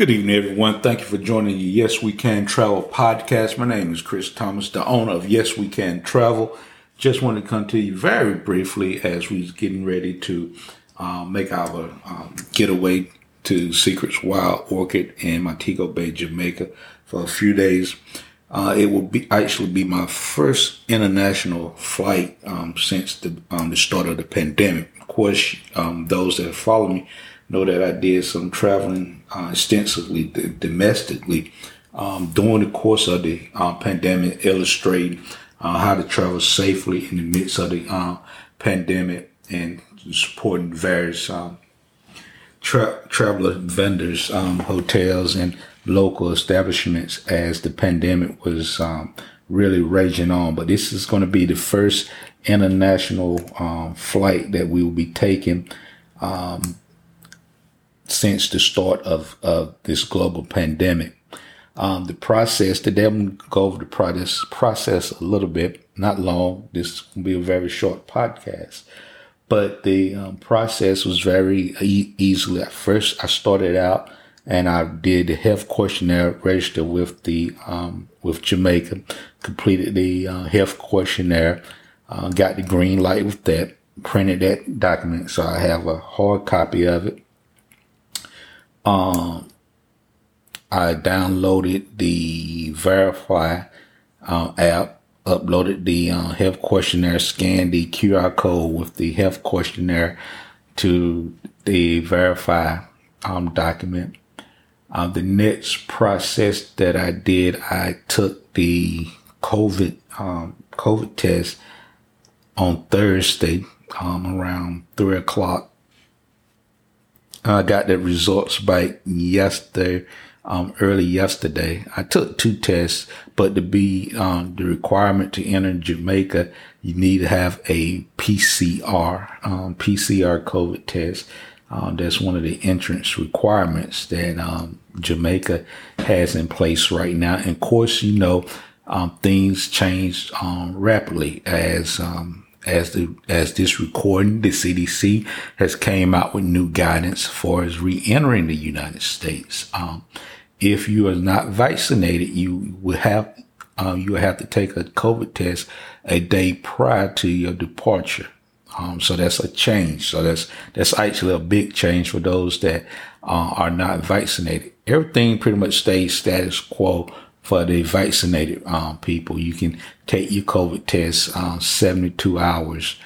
Good evening, everyone. Thank you for joining the Yes We Can Travel podcast. My name is Chris Thomas, the owner of Yes We Can Travel. Just want to come to you very briefly as we're getting ready to make our getaway to Secrets Wild Orchid in Montego Bay, Jamaica for a few days. It will be actually my first international flight since the start of the pandemic. Of course, those that follow me know that I did some traveling extensively domestically during the course of the pandemic, illustrating how to travel safely in the midst of the pandemic and supporting various traveler vendors, hotels, and local establishments as the pandemic was really raging on. But this is going to be the first international flight that we will be taking since the start of this global pandemic. The process, today I'm going to go over the process a little bit, not long. This will be a very short podcast. But the process was very easily. At first, I started out and I did the health questionnaire, registered with the with Jamaica, completed the health questionnaire, got the green light with that, printed that document. So I have a hard copy of it. I downloaded the Verify app, uploaded the health questionnaire, scanned the QR code with the health questionnaire to the Verify document. The next process that I did, I took the COVID test on Thursday around 3:00. I got the results back early yesterday. I took two tests, but to be the requirement to enter Jamaica, you need to have a PCR COVID test. That's one of the entrance requirements that Jamaica has in place right now. And of course, you know, things change rapidly as this recording. The CDC has came out with new guidance as far as re-entering the United States. If you are not vaccinated, you will have to take a COVID test a day prior to your departure. So that's a change. So that's actually a big change for those that are not vaccinated. Everything pretty much stays status quo. For the vaccinated people, you can take your COVID test 72 hours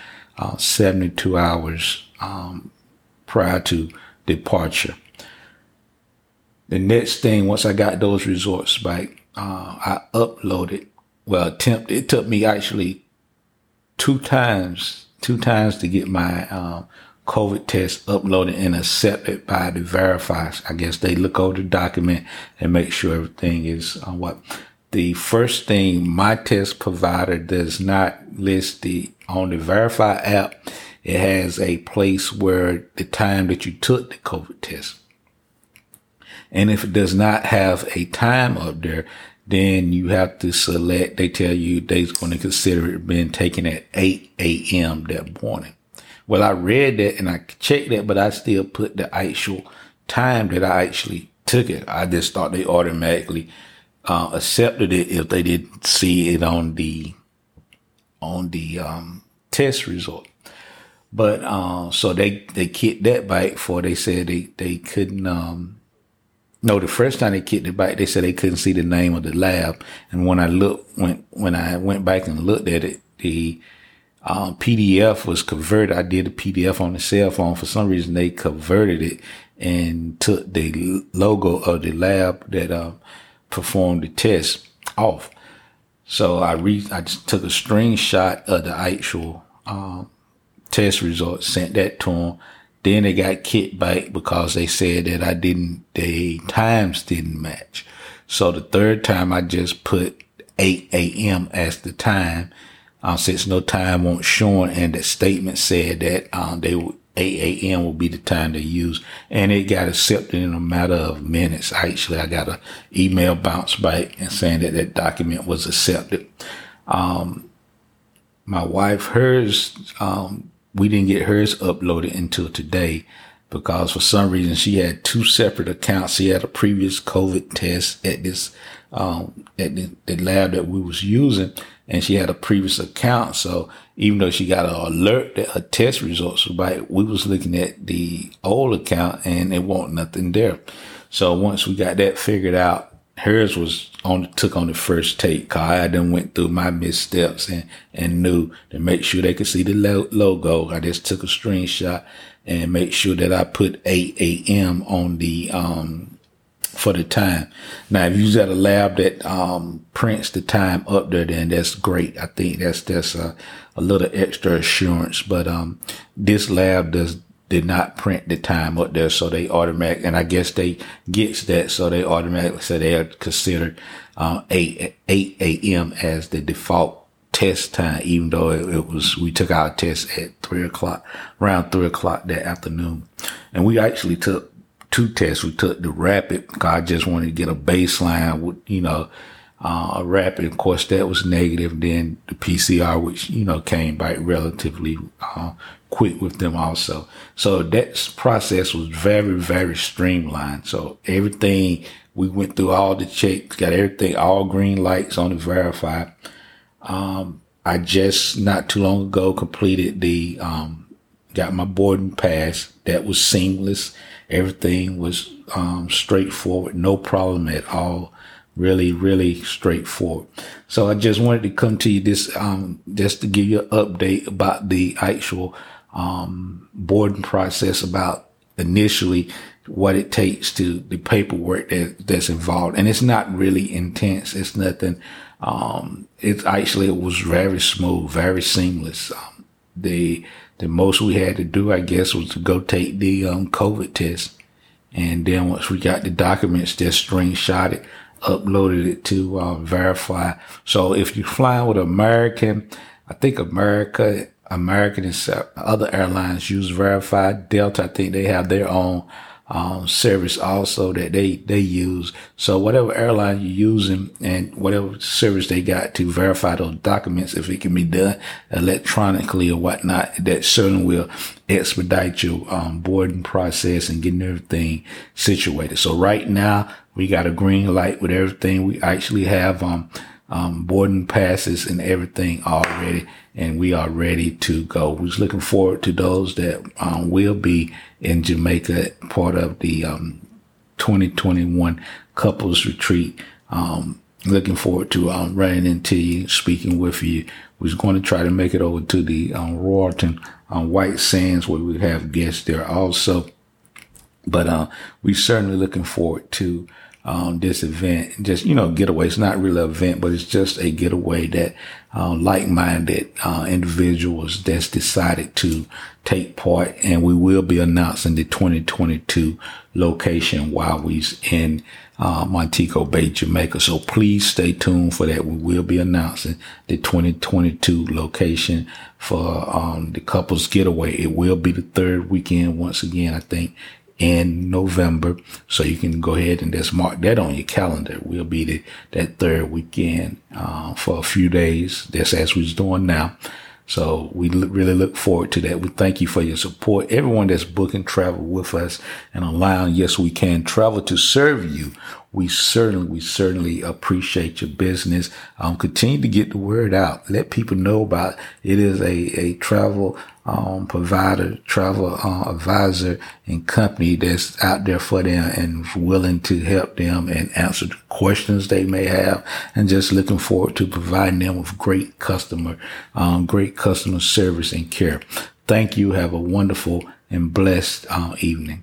prior to departure. The next thing, once I got those results back, I uploaded. It took me actually two times to get my COVID test uploaded and accepted by the verifiers. I guess they look over the document and make sure everything is on what. The first thing, my test provider does not list on the Verify app. It has a place where the time that you took the COVID test. And if it does not have a time up there, then you have to select, they tell you they're going to consider it being taken at 8 a.m. that morning. Well, I read that and I checked that, but I still put the actual time that I actually took it. I just thought they automatically accepted it if they didn't see it on the test result. But so they kicked that back for. They said they couldn't. No, the first time they kicked it back, they said they couldn't see the name of the lab. And when I went back and looked at it, the PDF was converted. I did a PDF on the cell phone. For some reason, they converted it and took the logo of the lab that performed the test off. So I just took a screenshot of the actual test results, sent that to them. Then they got kicked back because they said that the times didn't match. So the third time, I just put 8 a.m. as the time. Since no time won't show, and that statement said that 8 a.m. will be the time they use, and it got accepted in a matter of minutes. Actually, I got an email bounce back and saying that document was accepted. My wife, hers, we didn't get hers uploaded until today because for some reason she had two separate accounts. She had a previous COVID test at this, at the lab that we was using, and she had a previous account. So even though she got an alert that her test results were right, we was looking at the old account and it wasn't nothing there. So once we got that figured out, hers was took on the first take, cause I then went through my missteps and knew to make sure they could see the logo. I just took a screenshot and made sure that I put 8 a.m. on the, for the time. Now, if you was at a lab that, prints the time up there, then that's great. I think that's a little extra assurance, but, this lab did not print the time up there, so they automatic, and I guess they gets that, so they automatically say they are considered 8 a.m. as the default test time, even though we took our test at 3 o'clock, around 3 o'clock that afternoon. And we actually took two tests. We took the rapid, because I just wanted to get a baseline with, a rapid, of course, that was negative. Then the PCR, which, came back relatively quick with them also. So that process was very, very streamlined. So everything, we went through all the checks, got everything, all green lights on the Verify. I just not too long ago completed the, got my boarding pass. That was seamless. Everything was straightforward, no problem at all. Really, really straightforward. So I just wanted to come to you this, just to give you an update about the actual, boarding process, about initially what it takes to the paperwork that's involved. And it's not really intense. It's nothing. It was very smooth, very seamless. The most we had to do, I guess, was to go take the, COVID test. And then once we got the documents, just screenshotted, uploaded it to Verify. So if you're flying with American, I think American and other airlines use Verify. Delta, I think they have their own service also that they use. So whatever airline you're using and whatever service they got to verify those documents, if it can be done electronically or whatnot, that certainly will expedite your boarding process and getting everything situated. So right now, we got a green light with everything. We actually have boarding passes and everything already, and we are ready to go. We're just looking forward to those that will be in Jamaica, part of the 2021 couples retreat. Looking forward to running into you, speaking with you. We're going to try to make it over to the Royalton on White Sands, where we have guests there also. But we're certainly looking forward to this event. Just, getaway. It's not really an event, but it's just a getaway that like-minded individuals that's decided to take part. And we will be announcing the 2022 location while we're in Montego Bay, Jamaica. So please stay tuned for that. We will be announcing the 2022 location for the couples getaway. It will be the third weekend once again, I think, in November. So you can go ahead and just mark that on your calendar. We'll be that third weekend, for a few days, just as we're doing now. So we really look forward to that. We thank you for your support. Everyone that's booking travel with us and allowing Yes We Can Travel to serve you. We certainly appreciate your business. Continue to get the word out. Let people know about it. It is a travel, provider, travel, advisor and company that's out there for them and willing to help them and answer the questions they may have, and just looking forward to providing them with great customer service and care. Thank you. Have a wonderful and blessed evening.